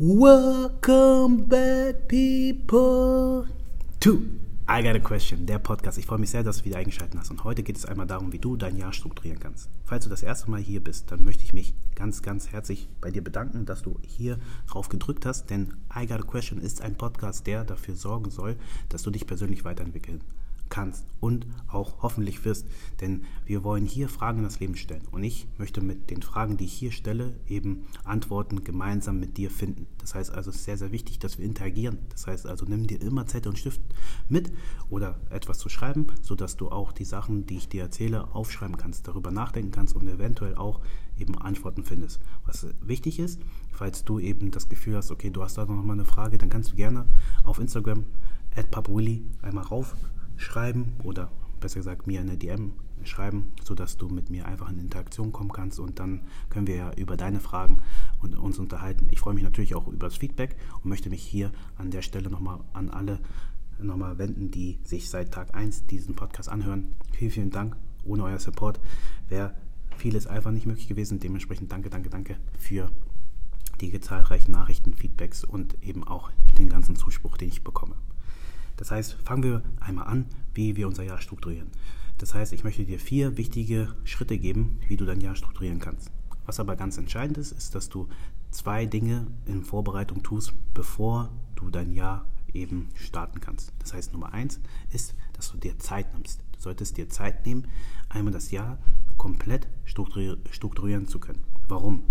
Welcome back, people, to I Got a Question, der Podcast. Ich freue mich sehr, dass du wieder eingeschaltet hast. Und heute geht es einmal darum, wie du dein Jahr strukturieren kannst. Falls du das erste Mal hier bist, dann möchte ich mich ganz, ganz herzlich bei dir bedanken, dass du hier drauf gedrückt hast. Denn I Got a Question ist ein Podcast, der dafür sorgen soll, dass du dich persönlich weiterentwickeln kannst und auch hoffentlich wirst, denn wir wollen hier Fragen in das Leben stellen und ich möchte mit den Fragen, die ich hier stelle, eben Antworten gemeinsam mit dir finden. Das heißt also, es ist sehr, sehr wichtig, dass wir interagieren. Das heißt also, nimm dir immer Zettel und Stift mit oder etwas zu schreiben, sodass du auch die Sachen, die ich dir erzähle, aufschreiben kannst, darüber nachdenken kannst und eventuell auch eben Antworten findest. Was wichtig ist, falls du eben das Gefühl hast, okay, du hast da nochmal eine Frage, dann kannst du gerne auf Instagram @papwilly einmal rauf schreiben oder besser gesagt mir eine DM schreiben, sodass du mit mir einfach in Interaktion kommen kannst und dann können wir ja über deine Fragen und uns unterhalten. Ich freue mich natürlich auch über das Feedback und möchte mich hier an der Stelle nochmal an alle nochmal wenden, die sich seit Tag 1 diesen Podcast anhören. Vielen, vielen Dank. Ohne euer Support wäre vieles einfach nicht möglich gewesen. Dementsprechend danke für die zahlreichen Nachrichten, Feedbacks und eben auch den ganzen Zuspruch, den ich bekomme. Das heißt, fangen wir einmal an, wie wir unser Jahr strukturieren. Das heißt, ich möchte dir 4 wichtige Schritte geben, wie du dein Jahr strukturieren kannst. Was aber ganz entscheidend ist, ist, dass du 2 Dinge in Vorbereitung tust, bevor du dein Jahr eben starten kannst. Das heißt, Nummer 1 ist, dass du dir Zeit nimmst. Du solltest dir Zeit nehmen, einmal das Jahr komplett strukturieren zu können. Warum?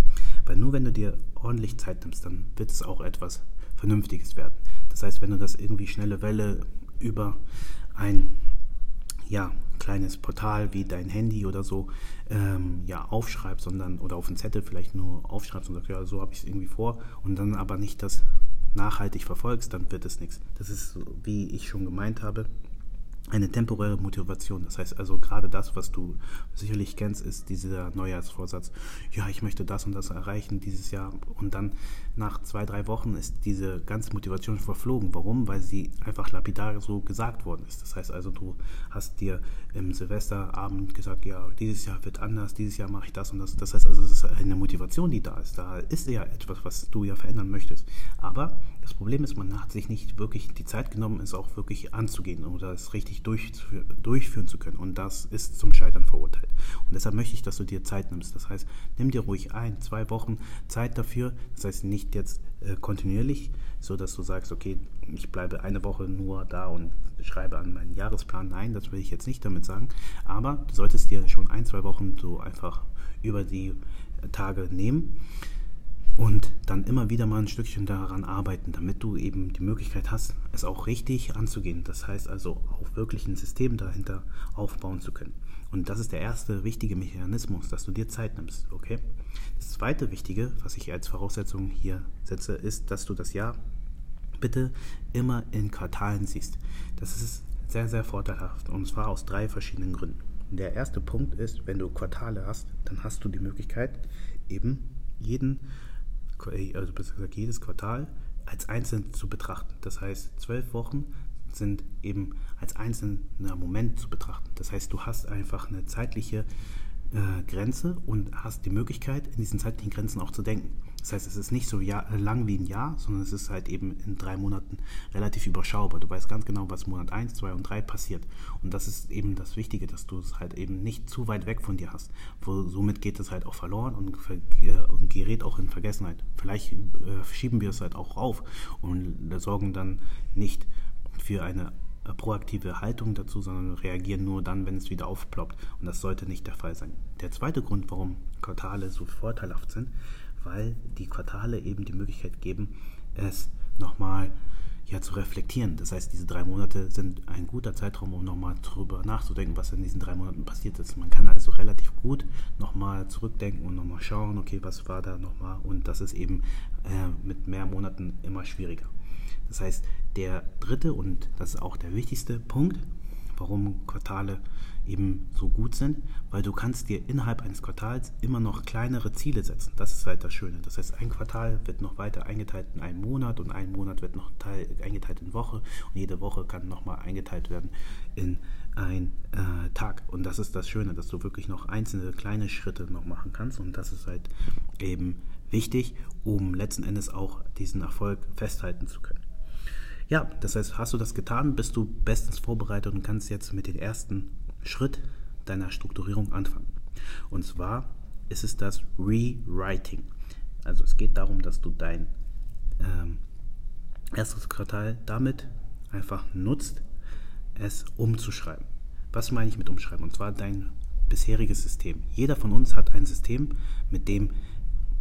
Weil nur wenn du dir ordentlich Zeit nimmst, dann wird es auch etwas Vernünftiges werden. Das heißt, wenn du das irgendwie schnelle Welle über ein kleines Portal wie dein Handy oder so aufschreibst, sondern oder auf einen Zettel vielleicht nur aufschreibst und sagst, ja, so habe ich es irgendwie vor und dann aber nicht das nachhaltig verfolgst, dann wird es nichts. Das ist, wie ich schon gemeint habe, eine temporäre Motivation. Das heißt also, gerade das, was du sicherlich kennst, ist dieser Neujahrsvorsatz. Ja, ich möchte das und das erreichen dieses Jahr. Und dann nach 2-3 Wochen ist diese ganze Motivation verflogen. Warum? Weil sie einfach lapidar so gesagt worden ist. Das heißt also, du hast dir im Silvesterabend gesagt, ja, dieses Jahr wird anders, dieses Jahr mache ich das und das. Das heißt also, es ist eine Motivation, die da ist. Da ist ja etwas, was du ja verändern möchtest. Aber das Problem ist, man hat sich nicht wirklich die Zeit genommen, es auch wirklich anzugehen oder es richtig durchführen zu können und das ist zum Scheitern verurteilt. Und deshalb möchte ich, dass du dir Zeit nimmst. Das heißt, nimm dir ruhig 1-2 Wochen Zeit dafür. Das heißt, nicht jetzt kontinuierlich, sodass du sagst, okay, ich bleibe eine Woche nur da und schreibe an meinen Jahresplan. Nein, das will ich jetzt nicht damit sagen. Aber du solltest dir schon 1-2 Wochen so einfach über die Tage nehmen und dann immer wieder mal ein Stückchen daran arbeiten, damit du eben die Möglichkeit hast, es auch richtig anzugehen. Das heißt also, auch wirklich ein System dahinter aufbauen zu können. Und das ist der erste wichtige Mechanismus, dass du dir Zeit nimmst, okay? Das zweite Wichtige, was ich als Voraussetzung hier setze, ist, dass du das Jahr bitte immer in Quartalen siehst. Das ist sehr, sehr vorteilhaft und zwar aus 3 verschiedenen Gründen. Der erste Punkt ist, wenn du Quartale hast, dann hast du die Möglichkeit, eben jedes Quartal als einzeln zu betrachten. Das heißt, 12 Wochen sind eben als einzelner Moment zu betrachten. Das heißt, du hast einfach eine zeitliche Grenze und hast die Möglichkeit, in diesen zeitlichen Grenzen auch zu denken. Das heißt, es ist nicht so lang wie ein Jahr, sondern es ist halt eben in 3 Monaten relativ überschaubar. Du weißt ganz genau, was Monat 1, 2 und 3 passiert. Und das ist eben das Wichtige, dass du es halt eben nicht zu weit weg von dir hast. Somit geht es halt auch verloren und gerät auch in Vergessenheit. Vielleicht schieben wir es halt auch auf und sorgen dann nicht für eine proaktive Haltung dazu, sondern reagieren nur dann, wenn es wieder aufploppt. Und das sollte nicht der Fall sein. Der zweite Grund, warum Quartale so vorteilhaft sind, weil die Quartale eben die Möglichkeit geben, es nochmal zu reflektieren. Das heißt, diese 3 Monate sind ein guter Zeitraum, um nochmal drüber nachzudenken, was in diesen 3 Monaten passiert ist. Man kann also relativ gut nochmal zurückdenken und nochmal schauen, okay, was war da nochmal? Und das ist eben mit mehr Monaten immer schwieriger. Das heißt, der dritte und das ist auch der wichtigste Punkt, warum Quartale eben so gut sind, weil du kannst dir innerhalb eines Quartals immer noch kleinere Ziele setzen. Das ist halt das Schöne. Das heißt, ein Quartal wird noch weiter eingeteilt in einen Monat und ein Monat wird noch eingeteilt in Woche und jede Woche kann nochmal eingeteilt werden in einen Tag. Und das ist das Schöne, dass du wirklich noch einzelne kleine Schritte noch machen kannst und das ist halt eben wichtig, um letzten Endes auch diesen Erfolg festhalten zu können. Ja, das heißt, hast du das getan, bist du bestens vorbereitet und kannst jetzt mit dem ersten Schritt deiner Strukturierung anfangen. Und zwar ist es das Rewriting. Also es geht darum, dass du dein erstes Quartal damit einfach nutzt, es umzuschreiben. Was meine ich mit umschreiben? Und zwar dein bisheriges System. Jeder von uns hat ein System, mit dem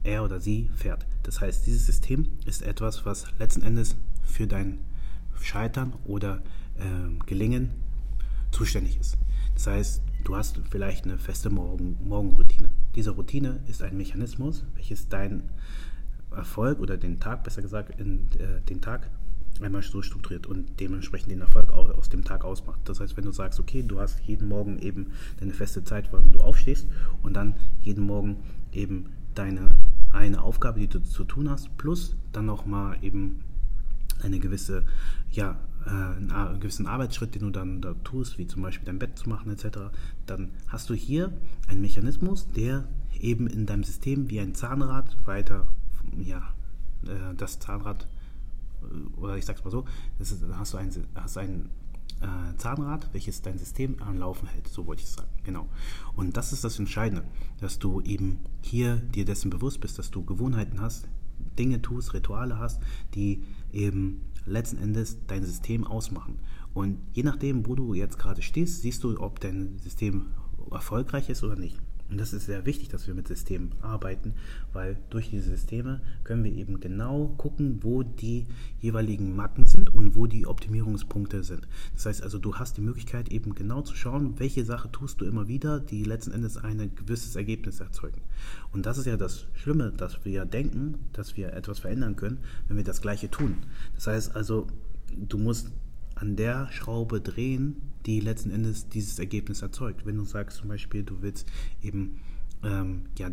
er oder sie fährt. Das heißt, dieses System ist etwas, was letzten Endes für dein Scheitern oder Gelingen zuständig ist. Das heißt, du hast vielleicht eine feste Morgenroutine. Diese Routine ist ein Mechanismus, welches deinen Erfolg oder den Tag, besser gesagt, den Tag einmal so strukturiert und dementsprechend den Erfolg aus dem Tag ausmacht. Das heißt, wenn du sagst, okay, du hast jeden Morgen eben deine feste Zeit, wann du aufstehst und dann jeden Morgen eben deine eine Aufgabe, die du zu tun hast, plus dann nochmal eben eine gewisse, einen gewissen Arbeitsschritt, den du dann da tust, wie zum Beispiel dein Bett zu machen etc., dann hast du hier einen Mechanismus, der eben in deinem System wie ein Zahnrad weiter, das Zahnrad, oder ich sag's mal so, hast du ein Zahnrad, welches dein System am Laufen hält, so wollte ich sagen, genau. Und das ist das Entscheidende, dass du eben hier dir dessen bewusst bist, dass du Gewohnheiten hast, Dinge tust, Rituale hast, die eben letzten Endes dein System ausmachen. Und je nachdem, wo du jetzt gerade stehst, siehst du, ob dein System erfolgreich ist oder nicht. Und das ist sehr wichtig, dass wir mit Systemen arbeiten, weil durch diese Systeme können wir eben genau gucken, wo die jeweiligen Macken sind und wo die Optimierungspunkte sind. Das heißt also, du hast die Möglichkeit eben genau zu schauen, welche Sache tust du immer wieder, die letzten Endes ein gewisses Ergebnis erzeugen. Und das ist ja das Schlimme, dass wir denken, dass wir etwas verändern können, wenn wir das Gleiche tun. Das heißt also, du musst an der Schraube drehen, die letzten Endes dieses Ergebnis erzeugt. Wenn du sagst zum Beispiel, du willst eben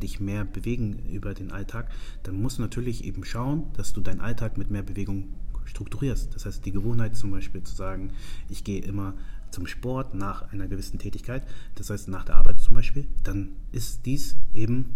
dich mehr bewegen über den Alltag, dann musst du natürlich eben schauen, dass du deinen Alltag mit mehr Bewegung strukturierst. Das heißt, die Gewohnheit zum Beispiel zu sagen, ich gehe immer zum Sport nach einer gewissen Tätigkeit, das heißt nach der Arbeit zum Beispiel, dann ist dies eben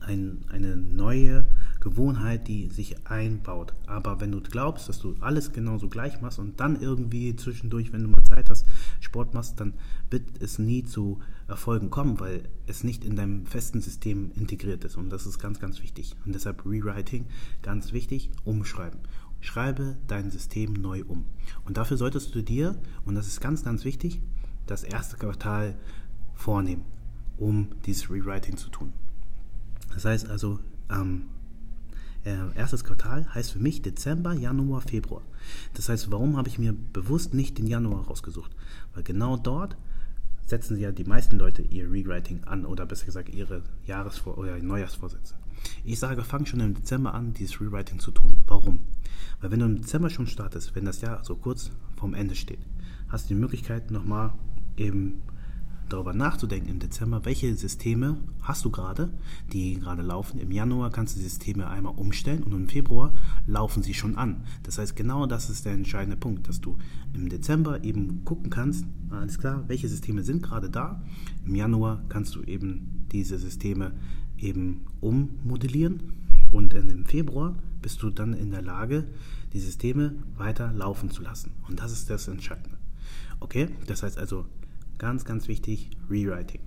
eine neue Gewohnheit, die sich einbaut. Aber wenn du glaubst, dass du alles genauso gleich machst und dann irgendwie zwischendurch, wenn du mal Zeit hast, Sport machst, dann wird es nie zu Erfolgen kommen, weil es nicht in deinem festen System integriert ist. Und das ist ganz, ganz wichtig. Und deshalb Rewriting, ganz wichtig, umschreiben. Schreibe dein System neu um. Und dafür solltest du dir, und das ist ganz, ganz wichtig, das erste Quartal vornehmen, um dieses Rewriting zu tun. Das heißt also, erstes Quartal heißt für mich Dezember, Januar, Februar. Das heißt, warum habe ich mir bewusst nicht den Januar rausgesucht? Weil genau dort setzen ja die meisten Leute ihr Rewriting an oder besser gesagt ihre Neujahrsvorsätze. Ich sage, fang schon im Dezember an, dieses Rewriting zu tun. Warum? Weil wenn du im Dezember schon startest, wenn das Jahr so kurz vorm Ende steht, hast du die Möglichkeit nochmal eben darüber nachzudenken im Dezember, welche Systeme hast du gerade, die gerade laufen. Im Januar kannst du die Systeme einmal umstellen und im Februar laufen sie schon an. Das heißt, genau das ist der entscheidende Punkt, dass du im Dezember eben gucken kannst, alles klar, welche Systeme sind gerade da. Im Januar kannst du eben diese Systeme eben ummodellieren und im Februar bist du dann in der Lage, die Systeme weiter laufen zu lassen. Und das ist das Entscheidende. Okay, das heißt also, ganz, ganz wichtig, Rewriting.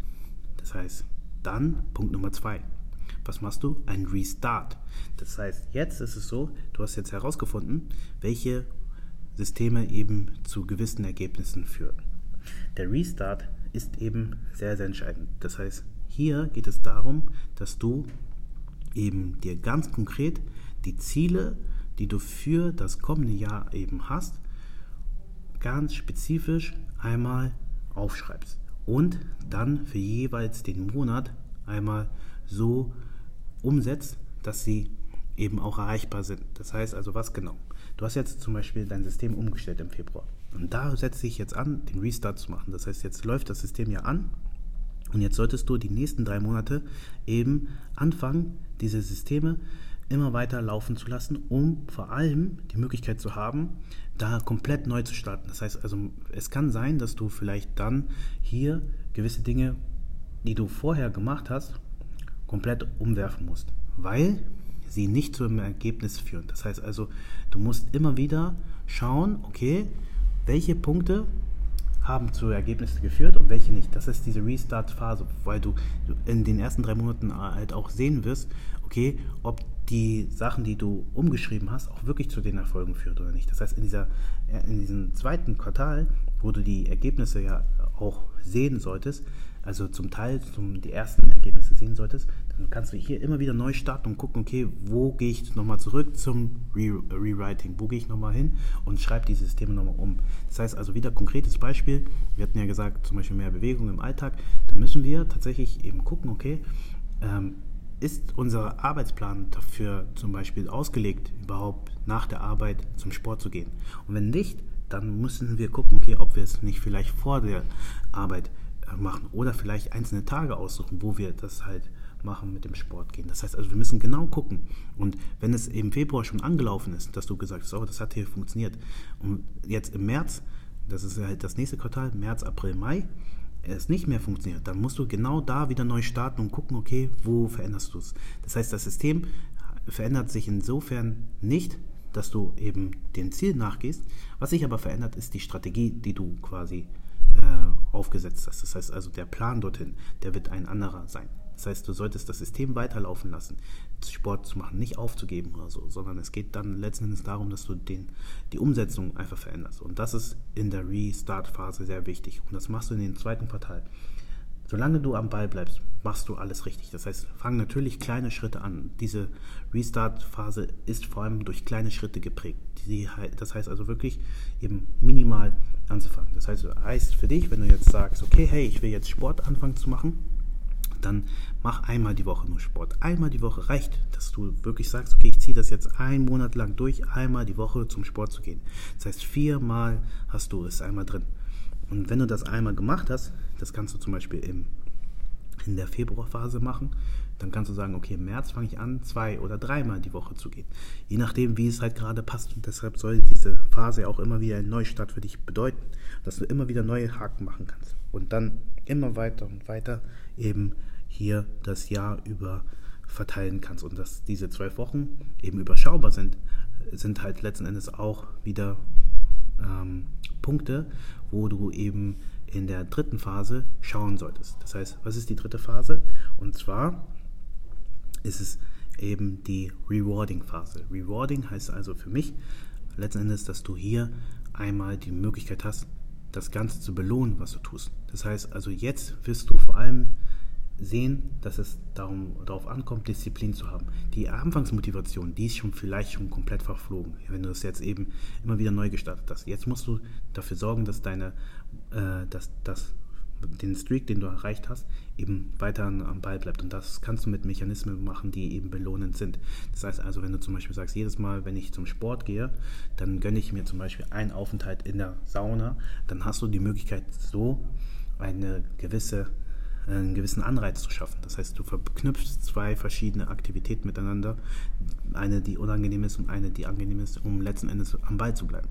Das heißt, dann Punkt Nummer 2. Was machst du? Ein Restart. Das heißt, jetzt ist es so, du hast jetzt herausgefunden, welche Systeme eben zu gewissen Ergebnissen führen. Der Restart ist eben sehr, sehr entscheidend. Das heißt, hier geht es darum, dass du eben dir ganz konkret die Ziele, die du für das kommende Jahr eben hast, ganz spezifisch einmal aufschreibst und dann für jeweils den Monat einmal so umsetzt, dass sie eben auch erreichbar sind. Das heißt also, was genau? Du hast jetzt zum Beispiel dein System umgestellt im Februar und da setzt dich jetzt an, den Restart zu machen. Das heißt, jetzt läuft das System ja an und jetzt solltest du die nächsten 3 Monate eben anfangen, diese Systeme immer weiter laufen zu lassen, um vor allem die Möglichkeit zu haben, da komplett neu zu starten. Das heißt also, es kann sein, dass du vielleicht dann hier gewisse Dinge, die du vorher gemacht hast, komplett umwerfen musst. weil sie nicht zu einem Ergebnis führen. Das heißt also, du musst immer wieder schauen, okay, welche Punkte haben zu Ergebnissen geführt und welche nicht. Das ist diese Restart-Phase, weil du in den ersten 3 Monaten halt auch sehen wirst, okay, ob die Sachen, die du umgeschrieben hast, auch wirklich zu den Erfolgen führt oder nicht. Das heißt, in diesem zweiten Quartal, wo du die Ergebnisse ja auch sehen solltest, also zum Teil die ersten Ergebnisse sehen solltest, dann kannst du hier immer wieder neu starten und gucken, okay, wo gehe ich nochmal zurück zum Rewriting, wo gehe ich nochmal hin und schreibe die Systeme nochmal um. Das heißt also wieder konkretes Beispiel, wir hatten ja gesagt, zum Beispiel mehr Bewegung im Alltag, da müssen wir tatsächlich eben gucken, okay, ist unser Arbeitsplan dafür zum Beispiel ausgelegt, überhaupt nach der Arbeit zum Sport zu gehen? Und wenn nicht, dann müssen wir gucken, okay, ob wir es nicht vielleicht vor der Arbeit machen oder vielleicht einzelne Tage aussuchen, wo wir das halt machen mit dem Sport gehen. Das heißt also, wir müssen genau gucken. Und wenn es im Februar schon angelaufen ist, dass du gesagt hast, oh, das hat hier funktioniert. Und jetzt im März, das ist halt das nächste Quartal, März, April, Mai, es nicht mehr funktioniert, dann musst du genau da wieder neu starten und gucken, okay, wo veränderst du es? Das heißt, das System verändert sich insofern nicht, dass du eben dem Ziel nachgehst. Was sich aber verändert, ist die Strategie, die du quasi aufgesetzt hast. Das heißt also, der Plan dorthin, der wird ein anderer sein. Das heißt, du solltest das System weiterlaufen lassen, Sport zu machen, nicht aufzugeben oder so, sondern es geht dann letzten Endes darum, dass du die Umsetzung einfach veränderst. Und das ist in der Restart-Phase sehr wichtig. Und das machst du in dem zweiten Quartal. Solange du am Ball bleibst, machst du alles richtig. Das heißt, fang natürlich kleine Schritte an. Diese Restart-Phase ist vor allem durch kleine Schritte geprägt. Das heißt also wirklich eben minimal anzufangen. Das heißt für dich, wenn du jetzt sagst, okay, hey, ich will jetzt Sport anfangen zu machen, dann mach einmal die Woche nur Sport. Einmal die Woche reicht, dass du wirklich sagst, okay, ich ziehe das jetzt 1 Monat lang durch, einmal die Woche zum Sport zu gehen. Das heißt, 4-mal hast du es einmal drin. Und wenn du das einmal gemacht hast, das kannst du zum Beispiel in der Februarphase machen, dann kannst du sagen, okay, im März fange ich an, 2- oder 3-mal die Woche zu gehen. Je nachdem, wie es halt gerade passt. Und deshalb soll diese Phase auch immer wieder ein Neustart für dich bedeuten, dass du immer wieder neue Haken machen kannst. Und dann immer weiter und weiter eben hier das Jahr über verteilen kannst. Und dass diese 12 Wochen eben überschaubar sind halt letzten Endes auch wieder Punkte, wo du eben in der dritten Phase schauen solltest. Das heißt, was ist die dritte Phase? Und zwar ist es eben die Rewarding-Phase. Rewarding heißt also für mich letzten Endes, dass du hier einmal die Möglichkeit hast, das Ganze zu belohnen, was du tust. Das heißt also, jetzt wirst du vor allem sehen, dass es darauf ankommt, Disziplin zu haben. Die Anfangsmotivation, die ist vielleicht schon komplett verflogen, wenn du das jetzt eben immer wieder neu gestartet hast. Jetzt musst du dafür sorgen, dass den Streak, den du erreicht hast, eben weiter am Ball bleibt. Und das kannst du mit Mechanismen machen, die eben belohnend sind. Das heißt also, wenn du zum Beispiel sagst, jedes Mal, wenn ich zum Sport gehe, dann gönne ich mir zum Beispiel einen Aufenthalt in der Sauna, dann hast du die Möglichkeit, so einen gewissen Anreiz zu schaffen. Das heißt, du verknüpfst 2 verschiedene Aktivitäten miteinander, eine, die unangenehm ist und eine, die angenehm ist, um letzten Endes am Ball zu bleiben.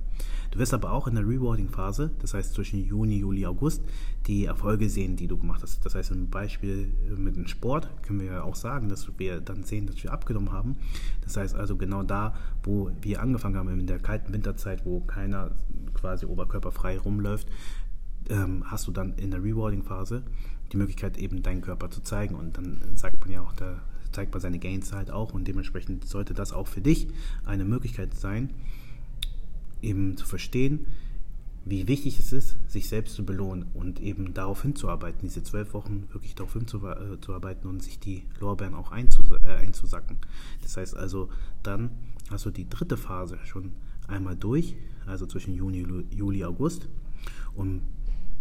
Du wirst aber auch in der Rewarding-Phase, das heißt zwischen Juni, Juli, August, die Erfolge sehen, die du gemacht hast. Das heißt, im Beispiel mit dem Sport können wir ja auch sagen, dass wir dann sehen, dass wir abgenommen haben. Das heißt also genau da, wo wir angefangen haben, in der kalten Winterzeit, wo keiner quasi oberkörperfrei rumläuft, hast du dann in der Rewarding-Phase die Möglichkeit, eben deinen Körper zu zeigen, und dann sagt man ja auch, da zeigt man seine Gains halt auch, und dementsprechend sollte das auch für dich eine Möglichkeit sein, eben zu verstehen, wie wichtig es ist, sich selbst zu belohnen und eben darauf hinzuarbeiten, diese 12 Wochen wirklich darauf hinzuarbeiten und sich die Lorbeeren auch einzusacken. Das heißt also, dann hast du die dritte Phase schon einmal durch, also zwischen Juni, Juli, August, und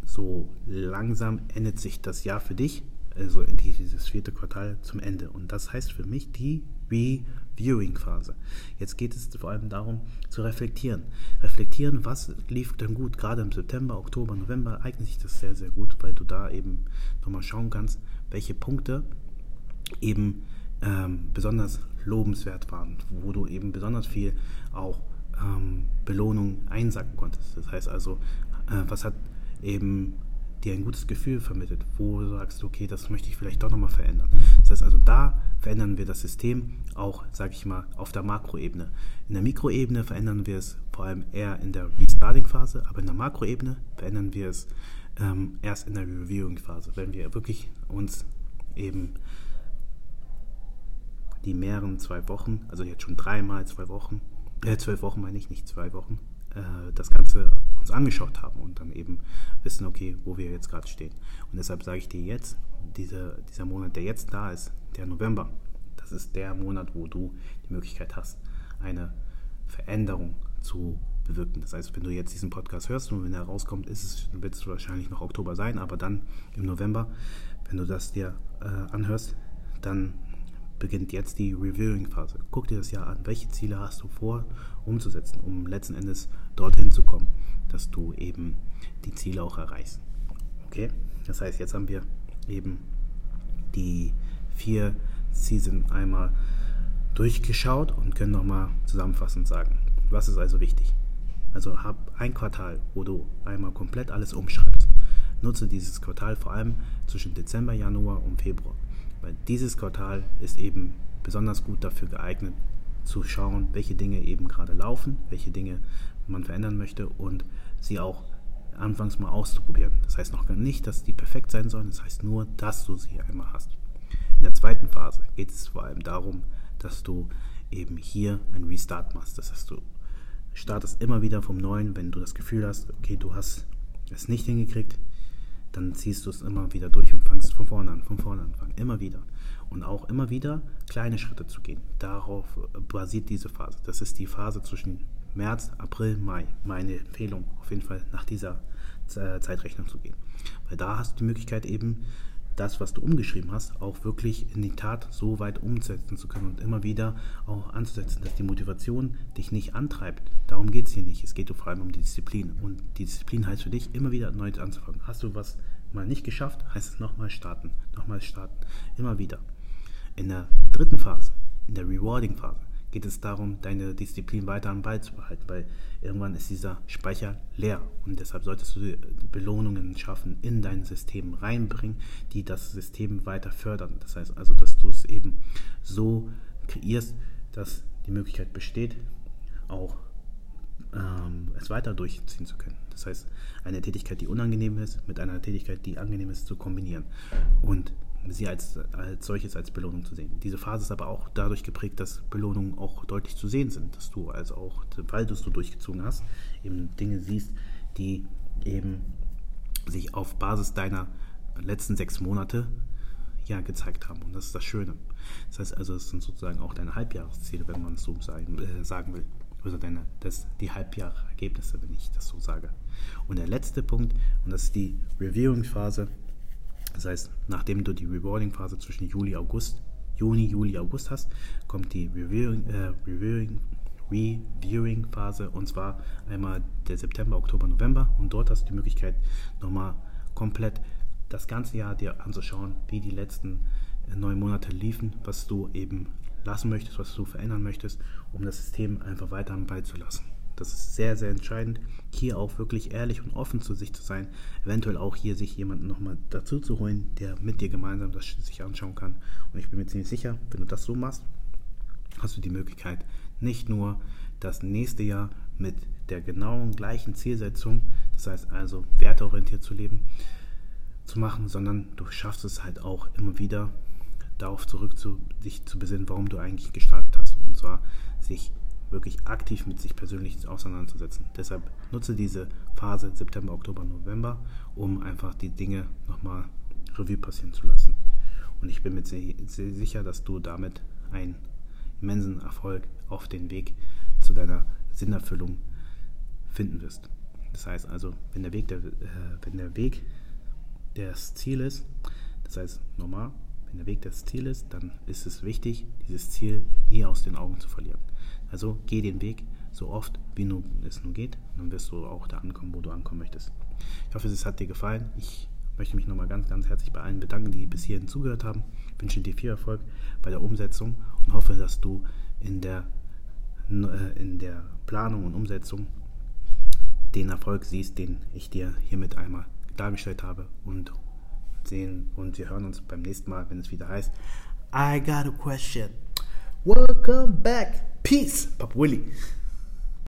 so langsam endet sich das Jahr für dich, also dieses 4. Quartal zum Ende. Und das heißt für mich die Reviewing-Phase. Jetzt geht es vor allem darum, zu reflektieren. Reflektieren, was lief denn gut? Gerade im September, Oktober, November eignet sich das sehr, sehr gut, weil du da eben nochmal schauen kannst, welche Punkte eben besonders lobenswert waren, wo du eben besonders viel auch Belohnung einsacken konntest. Das heißt also, was hat eben dir ein gutes Gefühl vermittelt, wo du sagst, okay, das möchte ich vielleicht doch nochmal verändern. Das heißt also, da verändern wir das System auch, sage ich mal, auf der Makroebene. In der Mikroebene verändern wir es vor allem eher in der Restarting-Phase, aber in der Makroebene verändern wir es erst in der Reviewing-Phase, wenn wir wirklich uns eben die mehreren 2 Wochen, also jetzt schon 3 mal 2 Wochen, 12 Wochen meine ich, nicht 2 Wochen, das Ganze uns angeschaut haben und dann eben wissen, okay, wo wir jetzt gerade stehen. Und deshalb sage ich dir jetzt, dieser Monat, der jetzt da ist, der November, das ist der Monat, wo du die Möglichkeit hast, eine Veränderung zu bewirken. Das heißt, wenn du jetzt diesen Podcast hörst und wenn er rauskommt, wird es wahrscheinlich noch Oktober sein, aber dann im November, wenn du das dir anhörst, dann beginnt jetzt die Reviewing-Phase. Guck dir das Jahr an. Welche Ziele hast du vor, umzusetzen, um letzten Endes dorthin zu kommen, dass du eben die Ziele auch erreichst. Okay? Das heißt, jetzt haben wir eben die 4 Season einmal durchgeschaut und können nochmal zusammenfassend sagen, was ist also wichtig. Also hab ein Quartal, wo du einmal komplett alles umschreibst. Nutze dieses Quartal vor allem zwischen Dezember, Januar und Februar. Weil dieses Quartal ist eben besonders gut dafür geeignet, zu schauen, welche Dinge eben gerade laufen, welche Dinge man verändern möchte und sie auch anfangs mal auszuprobieren. Das heißt noch gar nicht, dass die perfekt sein sollen, das heißt nur, dass du sie einmal hast. In der zweiten Phase geht es vor allem darum, dass du eben hier einen Restart machst. Das heißt, du startest immer wieder vom Neuen, wenn du das Gefühl hast, okay, du hast es nicht hingekriegt, dann ziehst du es immer wieder durch und fangst von vorne an, immer wieder. Und auch immer wieder kleine Schritte zu gehen. Darauf basiert diese Phase. Das ist die Phase zwischen März, April, Mai. Meine Empfehlung, auf jeden Fall nach dieser Zeitrechnung zu gehen. Weil da hast du die Möglichkeit eben, das, was du umgeschrieben hast, auch wirklich in die Tat so weit umsetzen zu können und immer wieder auch anzusetzen, dass die Motivation dich nicht antreibt. Darum geht es hier nicht. Es geht vor allem um die Disziplin. Und die Disziplin heißt für dich, immer wieder erneut anzufangen. Hast du was mal nicht geschafft, heißt es nochmal starten, immer wieder. In der dritten Phase, in der Rewarding-Phase, geht es darum, deine Disziplin weiter am Ball zu behalten, weil irgendwann ist dieser Speicher leer und deshalb solltest du Belohnungen schaffen, in dein System reinbringen, die das System weiter fördern. Das heißt also, dass du es eben so kreierst, dass die Möglichkeit besteht, auch es weiter durchziehen zu können. Das heißt, eine Tätigkeit, die unangenehm ist, mit einer Tätigkeit, die angenehm ist, zu kombinieren und sie als solches als Belohnung zu sehen. Diese Phase ist aber auch dadurch geprägt, dass Belohnungen auch deutlich zu sehen sind, dass du also auch, weil du es so durchgezogen hast, eben Dinge siehst, die eben sich auf Basis deiner letzten 6 Monate ja gezeigt haben. Und das ist das Schöne. Das heißt also, es sind sozusagen auch deine Halbjahresziele, wenn man es so sagen will. Also die Halbjahresergebnisse, wenn ich das so sage. Und der letzte Punkt, und das ist die Reviewing-Phase. Das heißt, nachdem du die Rewarding-Phase zwischen Juni, Juli, August hast, kommt die Reviewing-Phase, und zwar einmal der September, Oktober, November, und dort hast du die Möglichkeit, nochmal komplett das ganze Jahr dir anzuschauen, wie die letzten 9 Monate liefen, was du eben lassen möchtest, was du verändern möchtest, um das System einfach weiter am Ball zu lassen. Das ist sehr, sehr entscheidend, hier auch wirklich ehrlich und offen zu sich zu sein, eventuell auch hier sich jemanden nochmal dazu zu holen, der mit dir gemeinsam das sich anschauen kann. Und ich bin mir ziemlich sicher, wenn du das so machst, hast du die Möglichkeit, nicht nur das nächste Jahr mit der genauen gleichen Zielsetzung, das heißt also werteorientiert zu leben, zu machen, sondern du schaffst es halt auch immer wieder, darauf dich zu besinnen, warum du eigentlich gestartet hast. Und zwar sich wirklich aktiv mit sich persönlich auseinanderzusetzen. Deshalb nutze diese Phase September, Oktober, November, um einfach die Dinge nochmal Revue passieren zu lassen. Und ich bin mir sehr sicher, dass du damit einen immensen Erfolg auf den Weg zu deiner Sinnerfüllung finden wirst. Das heißt also, wenn der Weg das Ziel ist, dann ist es wichtig, dieses Ziel nie aus den Augen zu verlieren. Also geh den Weg so oft, wie es nur geht, und dann wirst du auch da ankommen, wo du ankommen möchtest. Ich hoffe, es hat dir gefallen. Ich möchte mich nochmal ganz, ganz herzlich bei allen bedanken, die bis hierhin zugehört haben. Ich wünsche dir viel Erfolg bei der Umsetzung und hoffe, dass du in der Planung und Umsetzung den Erfolg siehst, den ich dir hiermit einmal dargestellt habe. Und sehen und wir hören uns beim nächsten Mal, wenn es wieder heißt I got a question. Welcome back. Peace, Papa Willy.